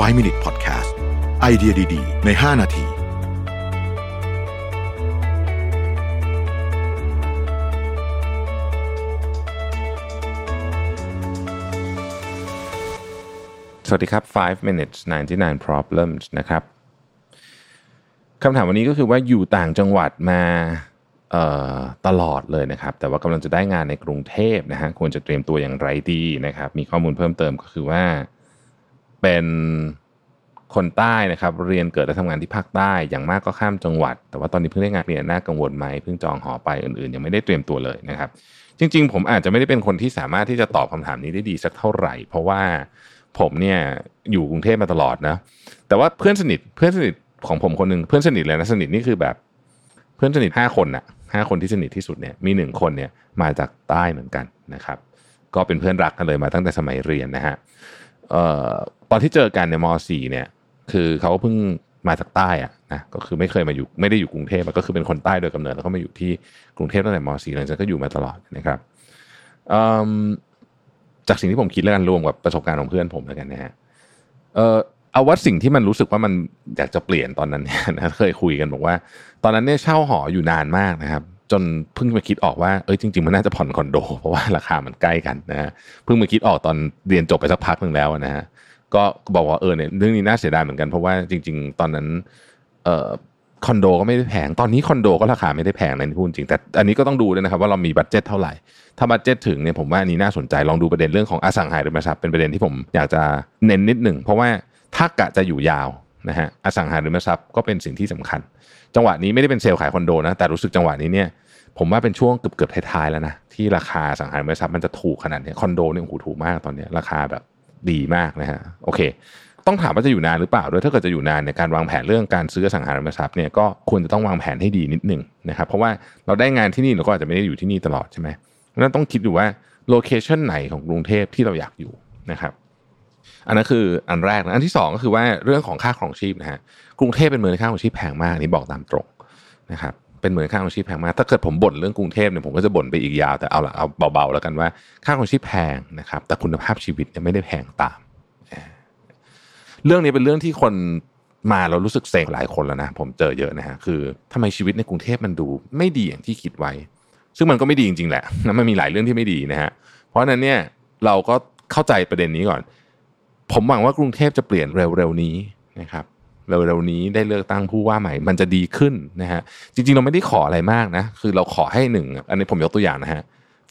5 Minute Podcast ไอเดียดีๆใน5นาทีสวัสดีครับ5 minutes 99 problems นะครับคำถามวันนี้ก็คือว่าอยู่ต่างจังหวัดมาตลอดเลยนะครับแต่ว่ากำลังจะได้งานในกรุงเทพนะฮะควรจะเตรียมตัวอย่างไรดีนะครับมีข้อมูลเพิ่มเติมก็คือว่าเป็นคนใต้นะครับเรียนเกิดและทำงานที่ภาคใต้อย่างมากก็ข้ามจังหวัดแต่ว่าตอนนี้เพิ่งได้งานเนี่ยน่ากังวลไหมเพิ่งจองหอไปอื่นๆยังไม่ได้เตรียมตัวเลยนะครับจริงๆผมอาจจะไม่ได้เป็นคนที่สามารถที่จะตอบคำถามนี้ได้ดีสักเท่าไหร่เพราะว่าผมเนี่ยอยู่กรุงเทพมาตลอดนะแต่ว่าเพื่อนสนิทของผมคนนึงเพื่อนสนิทเลยนะสนิทนี่คือแบบเพื่อนสนิท5คนนะ5คนที่สนิทที่สุดเนี่ยมี1คนเนี่ยมาจากใต้เหมือนกันนะครับก็เป็นเพื่อนรักกันเลยมาตั้งแต่สมัยเรียนนะฮะตอนที่เจอกันในม.4 เนี่ยคือเขาก็เพิ่งมาจากใต้อะนะก็คือไม่เคยมาอยู่ไม่ได้อยู่กรุงเทพก็คือเป็นคนใต้โดยกำเนิดแล้วก็มาอยู่ที่กรุงเทพตั้งแต่ม.4 หลังจากก็อยู่มาตลอดนะครับจากสิ่งที่ผมคิดแล้วกันรวมกับประสบการณ์ของเพื่อนผมแล้วกันนะฮะเอาว่าสิ่งที่มันรู้สึกว่ามันอยากจะเปลี่ยนตอนนั้นเนี่ยนะเคยคุยกันบอกว่าตอนนั้นเนี่ยเช่าหออยู่นานมากนะครับจนเพิ่งมาคิดออกว่าจริงๆมันน่าจะผ่อนคอนโดเพราะว่าราคามันใกล้กันนะฮะเพิ่งมาคิดออกตอนเรียนจบไปสักพักนึงแล้วนะฮะก็บอกว่าเนี่ยเรื่องนี้น่าเสียดายเหมือนกันเพราะว่าจริงๆตอนนั้นคอนโดก็ไม่ได้แพงตอนนี้คอนโดก็ราคาไม่ได้แพงนะที่พูดจริงแต่อันนี้ก็ต้องดูด้วยนะครับว่าเรามีบัดเจ็ตเท่าไหร่ถ้าบัดเจ็ตถึงเนี่ยผมว่าอันนี้น่าสนใจลองดูประเด็นเรื่องของอสังหาริมทรัพย์เป็นประเด็นที่ผมอยากจะเน้นนิดนึงเพราะว่าถ้ากะจะอยู่ยาวนะฮะอสังหาริมทรัพย์ก็เป็นสิ่งที่สำคัญจังหวะนี้ไม่ได้เป็นเซลล์ขายคอนโดนะแต่รู้สึกจังหวะนี้เนี่ยผมว่าเป็นช่วงเกือบท้ายๆแล้วนะที่ราคาอสังหาริมทรัพย์มันจะถูกขนาดนี้คอนโดเนี่ยถูกมากตอนนี้ราคาแบบดีมากนะฮะโอเคต้องถามว่าจะอยู่นานหรือเปล่าด้วยถ้าเกิดจะอยู่นานเนี่ยการวางแผนเรื่องการซื้ออสังหาริมทรัพย์เนี่ยก็ควรจะต้องวางแผนให้ดีนิดนึงนะครับเพราะว่าเราได้งานที่นี่เราก็อาจจะไม่ได้อยู่ที่นี่ตลอดใช่ไหมนั่นต้องคิดอยู่ว่าโลเคชั่นไหนของกรุงเทพที่เราอยากอยู่นะครับอันนั้นคืออันแรกนะอันที่2ก็คือว่าเรื่องของค่าครองชีพนะฮะกรุงเทพเป็นเมืองที่ค่าครองชีพแพงมากอันนี้บอกตามตรงนะครับเป็นเหมือนค่าครองชีพแพงมากถ้าเกิดผมบ่นเรื่องกรุงเทพเนี่ยผมก็จะบ่นไปอีกยาวแต่เอาล่ะเอาเบาๆแล้วกันว่าค่าครองชีพแพงนะครับแต่คุณภาพชีวิตเนี่ยไม่ได้แพงตามเรื่องนี้เป็นเรื่องที่คนมาเรารู้สึกเซ็งหลายคนแล้วนะผมเจอเยอะนะฮะคือทำไมชีวิตในกรุงเทพมันดูไม่ดีอย่างที่คิดไว้ซึ่งมันก็ไม่ดีจริงๆแหละนะมันมีหลายเรื่องที่ไม่ดีนะฮะเพราะนั้นเนี่ยเราก็เข้าใจประเด็นนี้ก่อนผมหวังว่ากรุงเทพจะเปลี่ยนเร็วๆนี้นะครับเร็วๆนี้ได้เลือกตั้งผู้ว่าใหม่มันจะดีขึ้นนะฮะจริงๆเราไม่ได้ขออะไรมากนะคือเราขอให้1อันนี้ผมยกตัวอย่างนะฮะ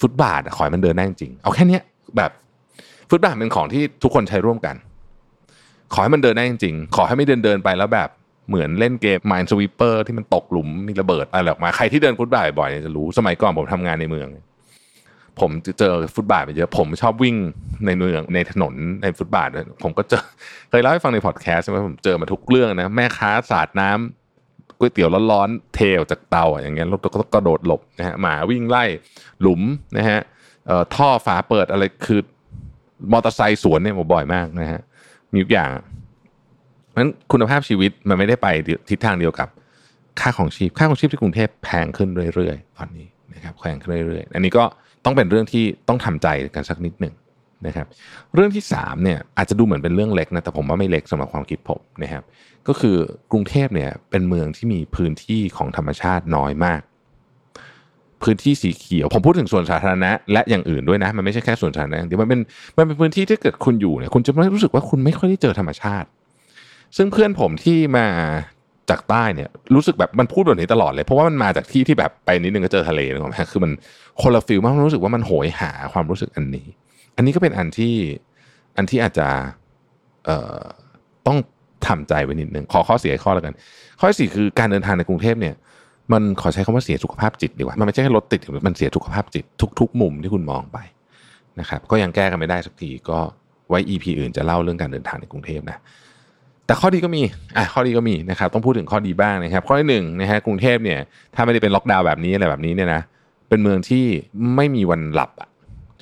ฟุตบาทขอให้มันเดินได้จริงเอาแค่นี้แบบฟุตบาทเป็นของที่ทุกคนใช้ร่วมกันขอให้มันเดินได้จริงๆขอให้ไม่เดินไปแล้วแบบเหมือนเล่นเกม Minesweeper ที่มันตกหลุมมีระเบิดอะไรออกมาใครที่เดินฟุตบาทบ่อยๆจะรู้สมัยก่อนผมทำงานในเมืองผมเจอฟุตบาทไปเยอะผมชอบวิ่งในเมืองในถนนในฟุตบาทผมก็เจอเคยเล่าให้ฟังในพอดแคสต์ใช่ไหมผมเจอมาทุกเรื่องนะแม่ค้าสาดน้ำก๋วยเตี๋ยวร้อนๆเทออกจากเตาอย่างเงี้ยรถก็โดดหลบนะฮะหมาวิ่งไล่หลุมนะฮะท่อฝาเปิดอะไรคือมอเตอร์ไซค์สวนเนี่ยผมบ่อยมากนะฮะมีทุกอย่างเพราะฉะนั้นคุณภาพชีวิตมันไม่ได้ไปทิศทางเดียวกับค่าของชีพที่กรุงเทพแพงขึ้นเรื่อยๆตอนนี้นะครับแพงขึ้นเรื่อยๆอันนี้ก็ต้องเป็นเรื่องที่ต้องทำใจกันสักนิดหนึ่งนะครับเรื่องที่3เนี่ยอาจจะดูเหมือนเป็นเรื่องเล็กนะแต่ผมว่าไม่เล็กสำหรับความคิดผมนะครับก็คือกรุงเทพเนี่ยเป็นเมืองที่มีพื้นที่ของธรรมชาติน้อยมากพื้นที่สีเขียวผมพูดถึงสวนสาธารณะและอย่างอื่นด้วยนะมันไม่ใช่แค่สวนสาธารณะเดี๋ยวมันเป็นพื้นที่ที่เกิดคุณอยู่เนี่ยคุณจะไม่รู้สึกว่าคุณไม่ค่อยได้เจอธรรมชาติซึ่งเพื่อนผมที่มาจากใต้เนี่ยรู้สึกแบบมันพูดแบบนี้ตลอดเลยเพราะว่ามันมาจากที่ที่แบบไปนิดนึงก็เจอทะเลนะครับคือมันคนละฟีลมากรู้สึกว่ามันโหยหาความรู้สึกอันนี้ก็เป็นอันที่อาจจะต้องทำใจไว้นิดนึงขอข้อเสียข้อแล้วกันข้อที่4คือการเดินทางในกรุงเทพเนี่ยมันขอใช้คำว่าเสียสุขภาพจิตดีกว่ามันไม่ใช่แค่รถติดมันเสียสุขภาพจิตทุกมุมที่คุณมองไปนะครับก็ยังแก้กันไม่ได้สักทีก็ไว้ EP อื่นจะเล่าเรื่องการเดินทางในกรุงเทพนะแต่ข้อดีก็มีนะครับต้องพูดถึงข้อดีบ้างนะครับข้อที่1 นะฮะกรุงเทพเนี่ยถ้าไม่ได้เป็นล็อกดาวน์แบบนี้อะไรแบบนี้เนี่ยนะเป็นเมืองที่ไม่มีวันหลับอ่ะ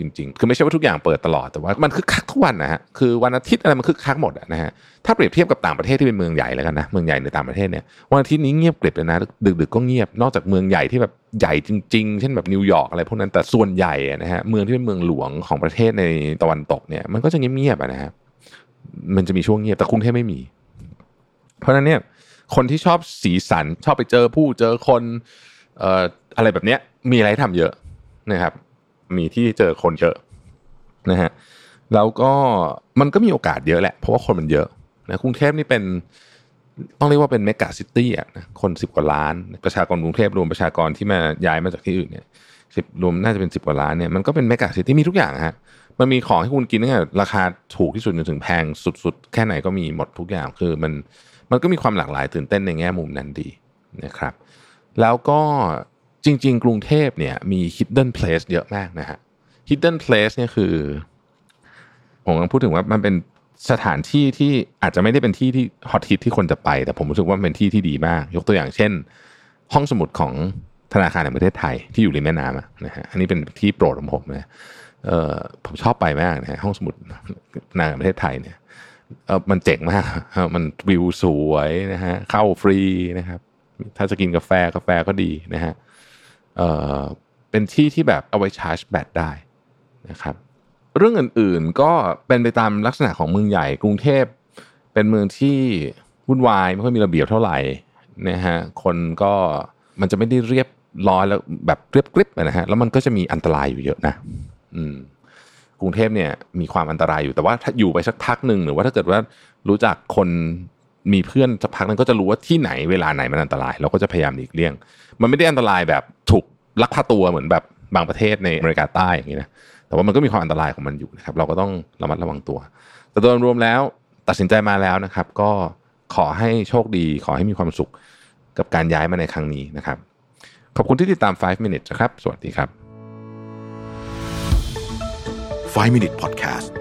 จริงๆคือไม่ใช่ว่าทุกอย่างเปิดตลอดแต่ว่ามันคึกคักทุกวันนะฮะคือวันอาทิตย์อะไรมันคึกคักหมดอ่ะนะฮะถ้าเปรียบเทียบกับต่างประเทศที่เป็นเมืองใหญ่แล้วกันนะเมืองใหญ่ในต่างประเทศเนี่ยวันอาทิตย์นี้เงียบกริบเลยนะดึกๆก็เงียบนอกจากเมืองใหญ่ที่แบบใหญ่จริงๆเช่นแบบนิวยอร์กอะไรพวกนั้นแต่ส่วนใหญ่นะฮะเมืองที่เป็นเมืองหลวงของประเทศในตะวันตกเนี่ยมันก็จะเงียบๆอ่ะนะฮะ มันจะมีช่วงเงียบแต่กรุงเทพไม่มีเพราะนั้นเนี่ยคนที่ชอบสีสันชอบไปเจอผู้เจอคนอะไรแบบเนี้ยมีอะไรทำเยอะนะครับมีที่เจอคนเยอะนะฮะแล้วก็มันก็มีโอกาสเยอะแหละเพราะว่าคนมันเยอะนะกรุงเทพนี่เป็นต้องเรียกว่าเป็นเมกะซิตี้อ่ะนะคน10กว่าล้านประชากรกรุงเทพรวมประชากรที่มาย้ายมาจากที่อื่นเนี่ย10รวมน่าจะเป็น10กว่าล้านเนี่ยมันก็เป็นเมกะซิตี้มีทุกอย่างฮะมันมีของให้คุณกินตั้งแต่ราคาถูกที่สุดจนถึงแพงสุดๆแค่ไหนก็มีหมดทุกอย่างคือมันก็มีความหลากหลายตื่นเต้นในแง่มุมนั้นดีนะครับแล้วก็จริงๆกรุงเทพเนี่ยมี hidden place เยอะมากนะฮะ hidden place เนี่ยคือผมกำลังพูดถึงว่ามันเป็นสถานที่ที่อาจจะไม่ได้เป็นที่ที่ฮอตฮิตที่คนจะไปแต่ผมรู้สึกว่าเป็นที่ที่ดีมากยกตัวอย่างเช่นห้องสมุดของธนาคารแห่งประเทศไทยที่อยู่ริมแม่น้ำนะฮะอันนี้เป็นที่โปรดของผมนะผมชอบไปมากนะฮะห้องสมุดธนาคารแห่งประเทศไทยเนี่ยมันเจ๋งมากมันวิวสวยนะฮะเข้าฟรีนะครับถ้าจะกินกาแฟก็ดีนะฮะเป็นที่ที่แบบเอาไว้ชาร์จแบตได้นะครับเรื่องอื่นๆก็เป็นไปตามลักษณะของเมืองใหญ่กรุงเทพเป็นเมืองที่วุ่นวายไม่ค่อยมีระเบียบเท่าไหร่นะฮะคนก็มันจะไม่ได้เรียบร้อยแล้วแบบเรียบกริบนะฮะแล้วมันก็จะมีอันตรายอยู่เยอะนะกรุงเทพเนี่ยมีความอันตรายอยู่แต่ว่าถ้าอยู่ไปสักพักนึงหรือว่าถ้าเกิดว่ารู้จักคนมีเพื่อนสักพักนึงก็จะรู้ว่าที่ไหนเวลาไหนมันอันตรายเราก็จะพยายามหลีกเลี่ยงมันไม่ได้อันตรายแบบถูกลักพาตัวเหมือนแบบบางประเทศในอเมริกาใต้อย่างนี้นะแต่ว่ามันก็มีความอันตรายของมันอยู่นะครับเราก็ต้องระมัดระวังตัวแต่โดยรวมแล้วตัดสินใจมาแล้วนะครับก็ขอให้โชคดีขอให้มีความสุขกับการย้ายมาในครั้งนี้นะครับขอบคุณที่ติดตาม5 minutes นะครับสวัสดีครับ5 minutes podcast